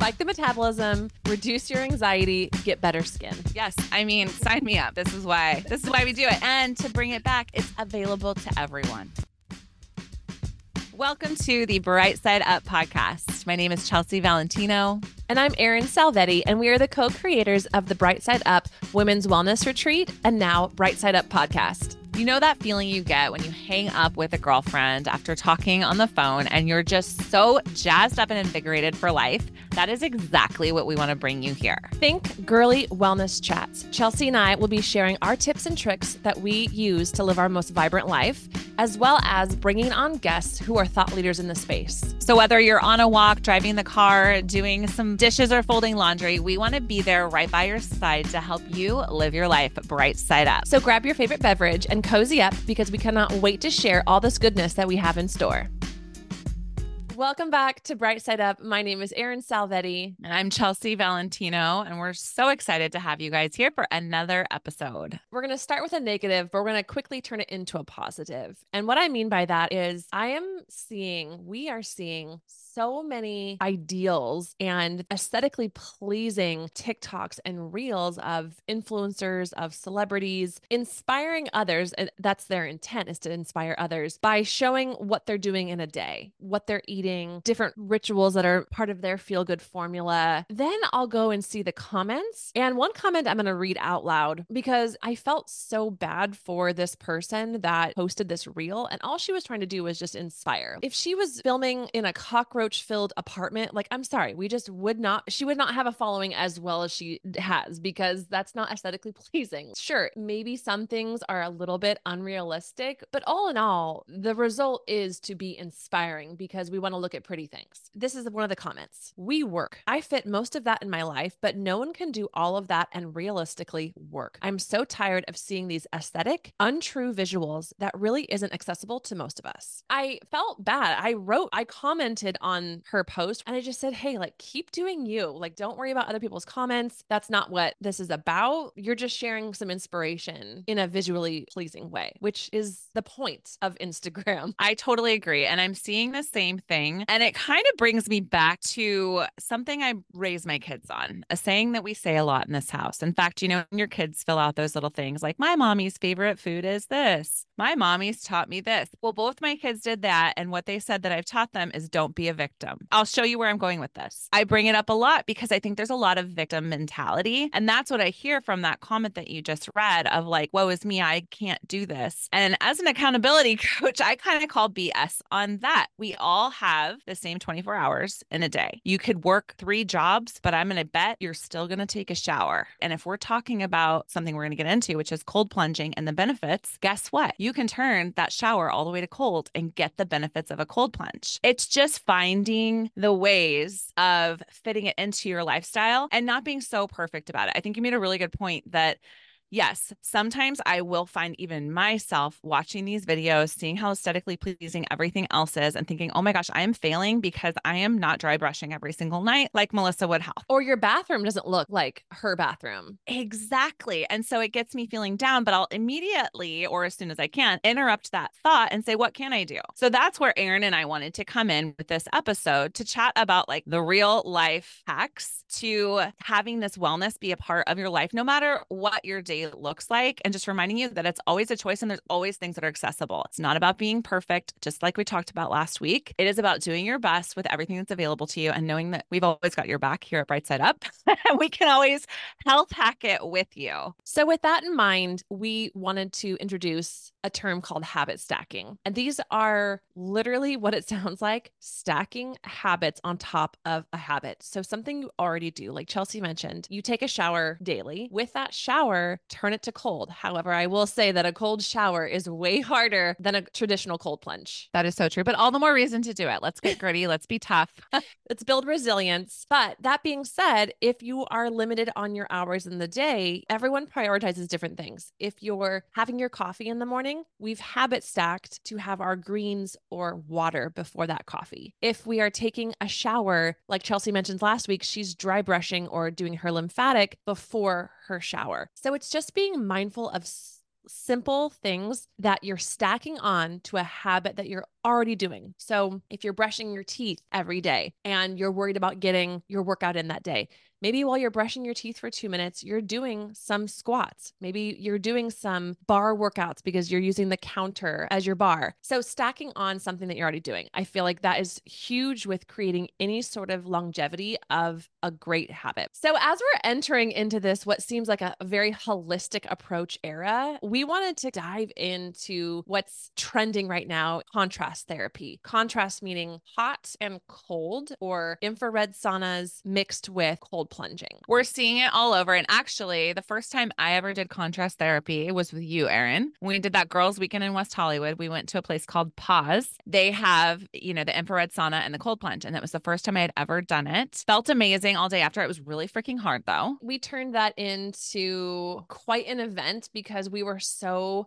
spike the metabolism, reduce your anxiety, get better skin. Yes. I mean, sign me up. This is why we do it. And to bring it back, it's available to everyone. Welcome to the Bright Side Up podcast. My name is Chelsea Valentino. And I'm Erin Salvetti, and we are the co-creators of the Bright Side Up Women's Wellness Retreat and now Bright Side Up podcast. You know that feeling you get when you hang up with a girlfriend after talking on the phone and you're just so jazzed up and invigorated for life? That is exactly what we want to bring you here. Think girly wellness chats. Chelsea and I will be sharing our tips and tricks that we use to live our most vibrant life, as well as bringing on guests who are thought leaders in the space. So whether you're on a walk, driving the car, doing some dishes or folding laundry, we want to be there right by your side to help you live your life bright side up. So grab your favorite beverage and cozy up, because we cannot wait to share all this goodness that we have in store. Welcome back to Bright Side Up. My name is Erin Salvetti. And I'm Chelsea Valentino. And we're so excited to have you guys here for another episode. We're going to start with a negative, but we're going to quickly turn it into a positive. And what I mean by that is we are seeing so many ideals and aesthetically pleasing TikToks and reels of influencers, of celebrities, inspiring others. And that's their intent, is to inspire others by showing what they're doing in a day, what they're eating, different rituals that are part of their feel-good formula. Then I'll go and see the comments. And one comment I'm going to read out loud, because I felt so bad for this person that posted this reel. And all she was trying to do was just inspire. If she was filming in a cockroach-filled apartment, like, I'm sorry, she would not have a following as well as she has, because that's not aesthetically pleasing. Sure, maybe some things are a little bit unrealistic, but all in all, the result is to be inspiring, because we want to look at pretty things. This is one of the comments. We work. I fit most of that in my life, but no one can do all of that and realistically work. I'm so tired of seeing these aesthetic, untrue visuals that really isn't accessible to most of us. I felt bad. I commented on her post, and I just said, hey, like, keep doing you. Like, don't worry about other people's comments. That's not what this is about. You're just sharing some inspiration in a visually pleasing way, which is the point of Instagram. I totally agree. And I'm seeing the same thing. And it kind of brings me back to something I raise my kids on, a saying that we say a lot in this house. In fact, when your kids fill out those little things like, my mommy's favorite food is this. My mommy's taught me this. Well, both my kids did that. And what they said that I've taught them is, don't be a victim. I'll show you where I'm going with this. I bring it up a lot because I think there's a lot of victim mentality. And that's what I hear from that comment that you just read of, like, woe is me, I can't do this. And as an accountability coach, I kind of call BS on that. We all have the same 24 hours in a day. You could work 3 jobs, but I'm going to bet you're still going to take a shower. And if we're talking about something we're going to get into, which is cold plunging and the benefits, guess what? You can turn that shower all the way to cold and get the benefits of a cold plunge. It's just finding the ways of fitting it into your lifestyle and not being so perfect about it. I think you made a really good point that, yes, sometimes I will find even myself watching these videos, seeing how aesthetically pleasing everything else is, and thinking, oh my gosh, I am failing because I am not dry brushing every single night like Melissa Woodhouse. Or your bathroom doesn't look like her bathroom. Exactly. And so it gets me feeling down, but I'll immediately, or as soon as I can, interrupt that thought and say, what can I do? So that's where Erin and I wanted to come in with this episode to chat about, like, the real life hacks to having this wellness be a part of your life, no matter what your day looks like, and just reminding you that it's always a choice and there's always things that are accessible. It's not about being perfect, just like we talked about last week. It is about doing your best with everything that's available to you and knowing that we've always got your back here at Bright Side Up. We can always health hack it with you. So with that in mind, we wanted to introduce a term called habit stacking. And these are literally what it sounds like, stacking habits on top of a habit. So something you already do, like Chelsea mentioned, you take a shower daily. With that shower, turn it to cold. However, I will say that a cold shower is way harder than a traditional cold plunge. That is so true, but all the more reason to do it. Let's get gritty. Let's be tough. Let's build resilience. But that being said, if you are limited on your hours in the day, everyone prioritizes different things. If you're having your coffee in the morning, we've habit stacked to have our greens or water before that coffee. If we are taking a shower, like Chelsea mentioned last week, she's dry brushing or doing her lymphatic before her shower. So it's just being mindful of simple things that you're stacking on to a habit that you're already doing. So if you're brushing your teeth every day and you're worried about getting your workout in that day, maybe while you're brushing your teeth for 2 minutes, you're doing some squats. Maybe you're doing some bar workouts because you're using the counter as your bar. So stacking on something that you're already doing. I feel like that is huge with creating any sort of longevity of a great habit. So as we're entering into this, what seems like a very holistic approach era, we wanted to dive into what's trending right now, contrast therapy. Contrast meaning hot and cold, or infrared saunas mixed with cold plunging. We're seeing it all over. And actually, the first time I ever did contrast therapy was with you, Erin. We did that girls' weekend in West Hollywood. We went to a place called Pause. They have, you know, the infrared sauna and the cold plunge. And that was the first time I had ever done it. Felt amazing all day after. It was really freaking hard though. We turned that into quite an event because it was so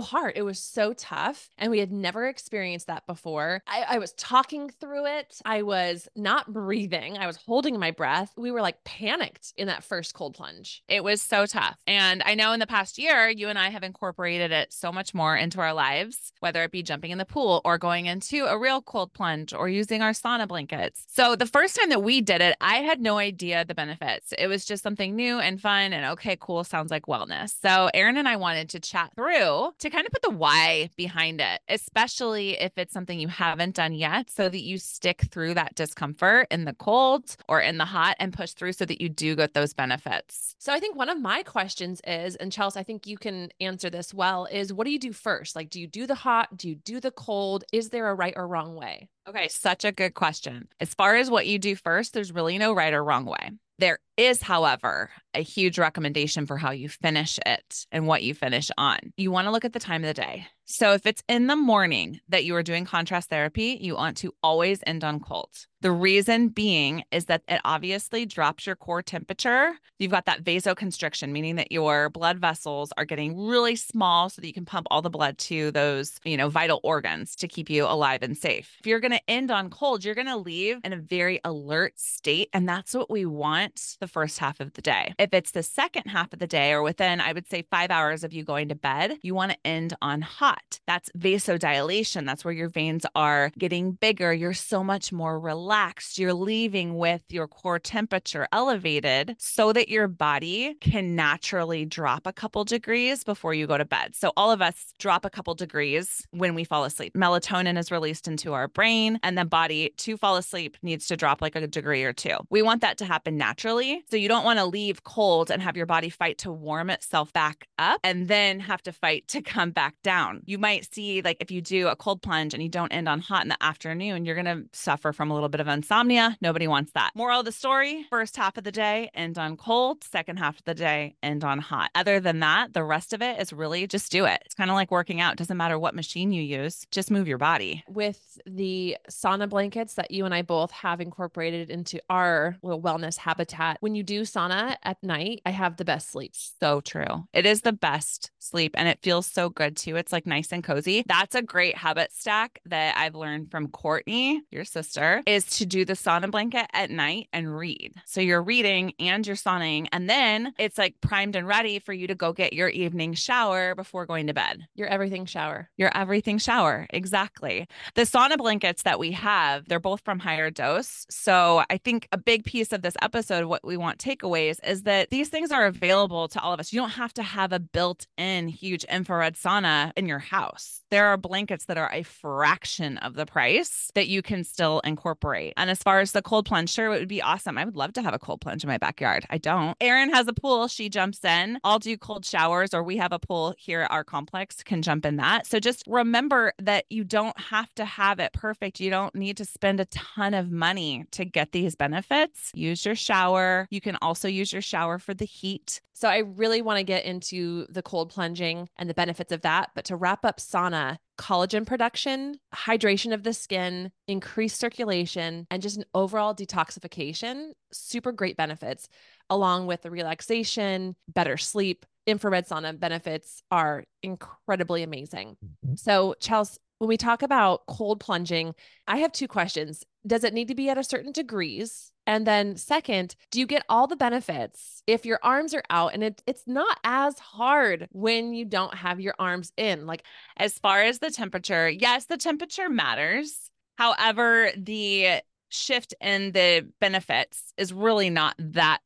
hard. It was so tough. And we had never experienced that before. I was talking through it. I was not breathing. I was holding my breath. We were like panicked in that first cold plunge. It was so tough. And I know in the past year, you and I have incorporated it so much more into our lives, whether it be jumping in the pool or going into a real cold plunge or using our sauna blankets. So the first time that we did it, I had no idea the benefits. It was just something new and fun and okay, cool. Sounds like wellness. So Erin and I wanted to chat through to kind of put the why behind it, especially if it's something you haven't done yet, so that you stick through that discomfort in the cold or in the hot and push through so that you do get those benefits. So I think one of my questions is, and Chelsea, I think you can answer this well, is what do you do first? Like, do you do the hot? Do you do the cold? Is there a right or wrong way? Okay, such a good question. As far as what you do first, there's really no right or wrong way. There is, however, a huge recommendation for how you finish it and what you finish on. You want to look at the time of the day. So if it's in the morning that you are doing contrast therapy, you want to always end on cold. The reason being is that it obviously drops your core temperature. You've got that vasoconstriction, meaning that your blood vessels are getting really small so that you can pump all the blood to those, you know, vital organs to keep you alive and safe. If you're going to end on cold, you're going to leave in a very alert state. And that's what we want the first half of the day. If it's the second half of the day or within, I would say 5 hours of you going to bed, you want to end on hot. That's vasodilation. That's where your veins are getting bigger. You're so much more relaxed. You're leaving with your core temperature elevated so that your body can naturally drop a couple degrees before you go to bed. So all of us drop a couple degrees when we fall asleep. Melatonin is released into our brain, and the body to fall asleep needs to drop like a degree or two. We want that to happen naturally. So you don't want to leave cold and have your body fight to warm itself back up and then have to fight to come back down. You might see, like, if you do a cold plunge and you don't end on hot in the afternoon, you're going to suffer from a little bit of insomnia. Nobody wants that. Moral of the story, first half of the day, end on cold. Second half of the day, end on hot. Other than that, the rest of it is really just do it. It's kind of like working out. It doesn't matter what machine you use, just move your body. With the sauna blankets that you and I both have incorporated into our little wellness habitat, when you do sauna at night, I have the best sleep. So true. It is the best sleep and it feels so good too. It's like nice and cozy. That's a great habit stack that I've learned from Courtney, your sister, is to do the sauna blanket at night and read. So you're reading and you're sauning, and then it's like primed and ready for you to go get your evening shower before going to bed. Your everything shower. Your everything shower. Exactly. The sauna blankets that we have, they're both from Higher Dose. So I think a big piece of this episode, what we want takeaways is that these things are available to all of us. You don't have to have a built-in huge infrared sauna in your house. There are blankets that are a fraction of the price that you can still incorporate. And as far as the cold plunge, sure, it would be awesome. I would love to have a cold plunge in my backyard. I don't. Erin has a pool. She jumps in. I'll do cold showers, or we have a pool here at our complex, can jump in that. So just remember that you don't have to have it perfect. You don't need to spend a ton of money to get these benefits. Use your shower. You can also use your shower for the heat. So I really want to get into the cold plunging and the benefits of that. But to wrap up sauna, collagen production, hydration of the skin, increased circulation, and just an overall detoxification, super great benefits, along with the relaxation, better sleep, infrared sauna benefits are incredibly amazing. So Chelsea, when we talk about cold plunging, I have two questions. Does it need to be at a certain degrees? And then second, do you get all the benefits if your arms are out? And it's not as hard when you don't have your arms in. Like, as far as the temperature, yes, the temperature matters. However, the shift in the benefits is really not that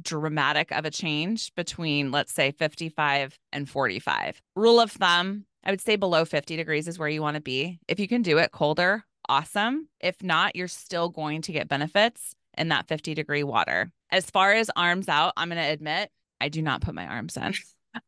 dramatic of a change between, let's say, 55 and 45. Rule of thumb, I would say below 50 degrees is where you want to be. If you can do it colder, awesome. If not, you're still going to get benefits in that 50-degree water. As far as arms out, I'm going to admit, I do not put my arms in.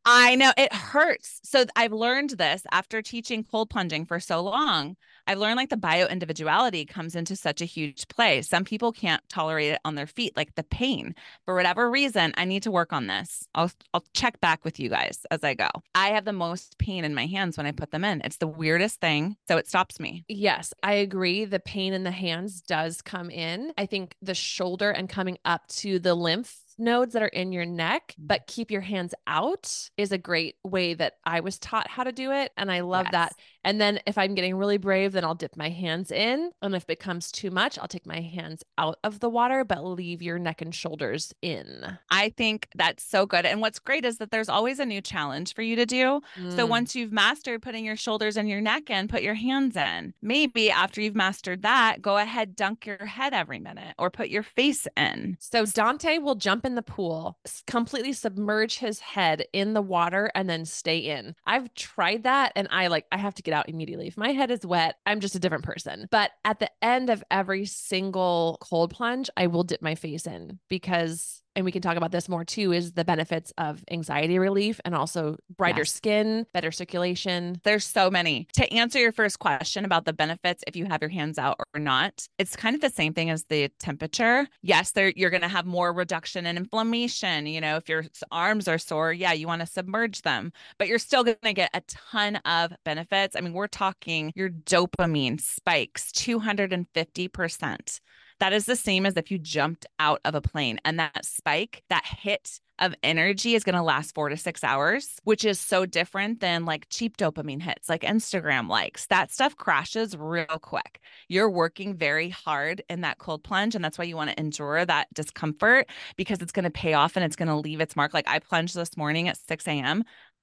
I know it hurts. So I've learned this after teaching cold plunging for so long. I've learned like the bioindividuality comes into such a huge play. Some people can't tolerate it on their feet, like the pain. For whatever reason, I need to work on this. I'll check back with you guys as I go. I have the most pain in my hands when I put them in. It's the weirdest thing. So it stops me. Yes, I agree. The pain in the hands does come in. I think the shoulder and coming up to the lymph nodes that are in your neck, but keep your hands out is a great way that I was taught how to do it. And I love that. And then if I'm getting really brave, then I'll dip my hands in. And if it becomes too much, I'll take my hands out of the water, but leave your neck and shoulders in. I think that's so good. And what's great is that there's always a new challenge for you to do. So once you've mastered putting your shoulders and your neck in, put your hands in. Maybe after you've mastered that, go ahead, dunk your head every minute or put your face in. So Dante will jump in the pool, completely submerge his head in the water and then stay in. I've tried that and I have to get out immediately. If my head is wet, I'm just a different person. But at the end of every single cold plunge, I will dip my face in because, and we can talk about this more too, is the benefits of anxiety relief and also brighter skin, better circulation. There's so many. To answer your first question about the benefits, if you have your hands out or not, it's kind of the same thing as the temperature. Yes, you're going to have more reduction in inflammation. You know, if your arms are sore, you want to submerge them, but you're still going to get a ton of benefits. I mean, we're talking your dopamine spikes 250%. That is the same as if you jumped out of a plane, and that spike, that hit of energy is going to last 4 to 6 hours, which is so different than like cheap dopamine hits, like Instagram likes. That stuff crashes real quick. You're working very hard in that cold plunge. And that's why you want to endure that discomfort, because it's going to pay off and it's going to leave its mark. Like I plunged this morning at 6 a.m.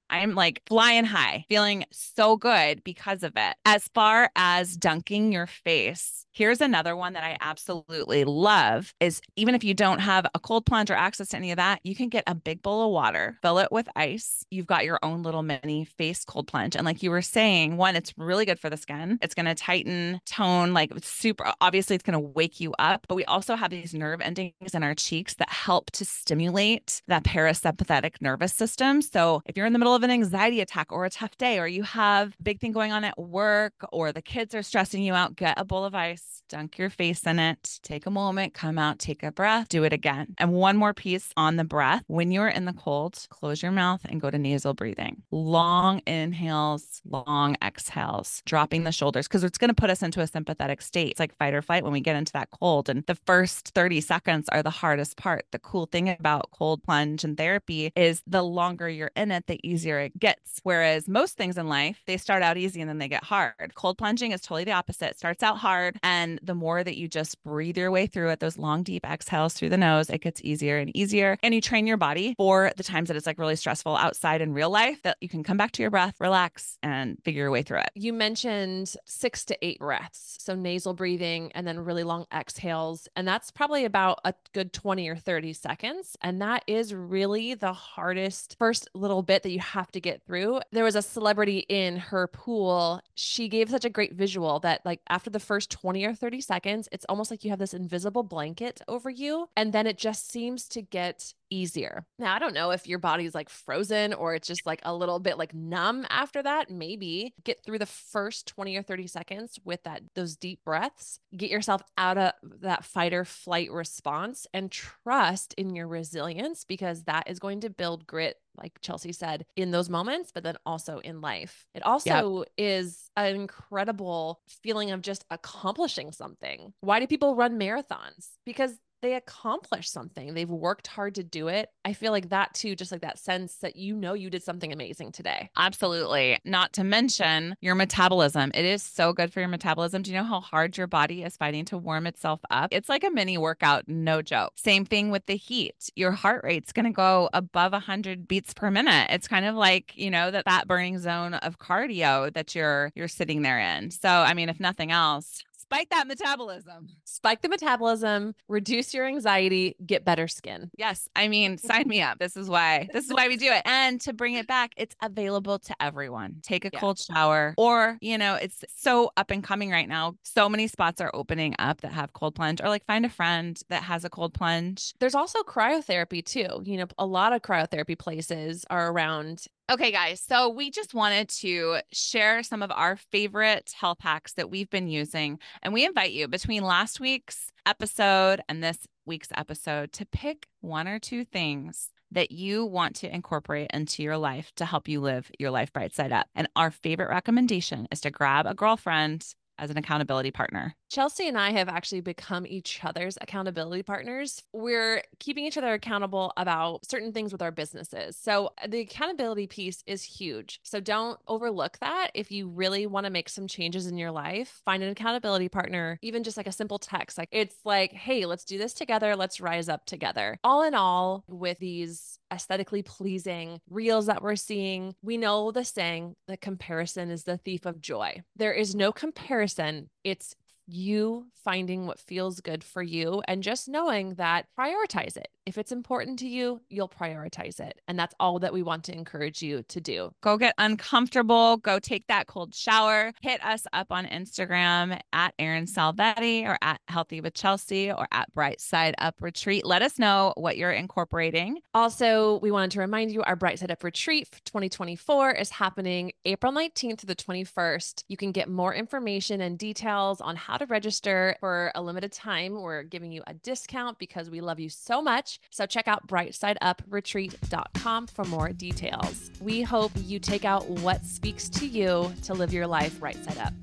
I'm like flying high, feeling so good because of it. As far as dunking your face, here's another one that I absolutely love is even if you don't have a cold plunge or access to any of that, you can get a big bowl of water, fill it with ice. You've got your own little mini face cold plunge. And like you were saying, one, it's really good for the skin. It's going to tighten, tone, like super, obviously it's going to wake you up. But we also have these nerve endings in our cheeks that help to stimulate that parasympathetic nervous system. So if you're in the middle of an anxiety attack or a tough day, or you have a big thing going on at work, or the kids are stressing you out, get a bowl of ice, dunk your face in it, take a moment, come out, take a breath, do it again. And one more piece on the breath. When you're in the cold, close your mouth and go to nasal breathing. Long inhales, long exhales, dropping the shoulders, because it's going to put us into a sympathetic state. It's like fight or flight when we get into that cold. And the first 30 seconds are the hardest part. The cool thing about cold plunge and therapy is the longer you're in it, the easier it gets. Whereas most things in life, they start out easy and then they get hard. Cold plunging is totally the opposite. It starts out hard. And the more that you just breathe your way through it, those long, deep exhales through the nose, it gets easier and easier. And you train your body for the times that it's like really stressful outside in real life that you can come back to your breath, relax, and figure your way through it. You mentioned 6 to 8 breaths. So nasal breathing and then really long exhales. And that's probably about a good 20 or 30 seconds. And that is really the hardest first little bit that you have to get through. There was a celebrity in her pool. She gave such a great visual that like after the first 20 or 30 seconds, it's almost like you have this invisible blanket over you. And then it just seems to get easier. Now, I don't know if your body's like frozen or it's just like a little bit like numb after that. Maybe get through the first 20 or 30 seconds with those deep breaths, get yourself out of that fight or flight response and trust in your resilience, because that is going to build grit, like Chelsea said, in those moments, but then also in life. It also is an incredible feeling of just accomplishing something. Why do people run marathons? Because they accomplish something. They've worked hard to do it. I feel like that too, just like that sense that, you know, you did something amazing today. Absolutely. Not to mention your metabolism. It is so good for your metabolism. Do you know how hard your body is fighting to warm itself up? It's like a mini workout, no joke. Same thing with the heat. Your heart rate's going to go above 100 beats per minute. It's kind of like, you know, that fat burning zone of cardio that you're sitting there in. So, I mean, if nothing else, spike that metabolism. Spike the metabolism, reduce your anxiety, get better skin. Yes. I mean, sign me up. This is why we do it. And to bring it back, it's available to everyone. Take a cold shower, or, you know, it's so up and coming right now. So many spots are opening up that have cold plunge, or like find a friend that has a cold plunge. There's also cryotherapy too. You know, a lot of cryotherapy places are around. Okay, guys. So we just wanted to share some of our favorite health hacks that we've been using. And we invite you, between last week's episode and this week's episode, to pick one or two things that you want to incorporate into your life to help you live your life bright side up. And our favorite recommendation is to grab a girlfriend as an accountability partner. Chelsea and I have actually become each other's accountability partners. We're keeping each other accountable about certain things with our businesses. So the accountability piece is huge. So don't overlook that. If you really want to make some changes in your life, find an accountability partner, even just like a simple text. Like, it's like, hey, let's do this together. Let's rise up together. All in all, with these aesthetically pleasing reels that we're seeing, we know the saying, the comparison is the thief of joy. There is no comparison. It's you finding what feels good for you and just knowing that prioritize it. If it's important to you, you'll prioritize it. And that's all that we want to encourage you to do. Go get uncomfortable. Go take that cold shower. Hit us up on Instagram at Erin Salvetti, or at Healthy with Chelsea, or at Bright Side Up Retreat. Let us know what you're incorporating. Also, we wanted to remind you, our Bright Side Up Retreat for 2024 is happening April 19th to the 21st. You can get more information and details on how to register for a limited time. We're giving you a discount because we love you so much. So check out brightsideupretreat.com for more details. We hope you take out what speaks to you to live your life right side up.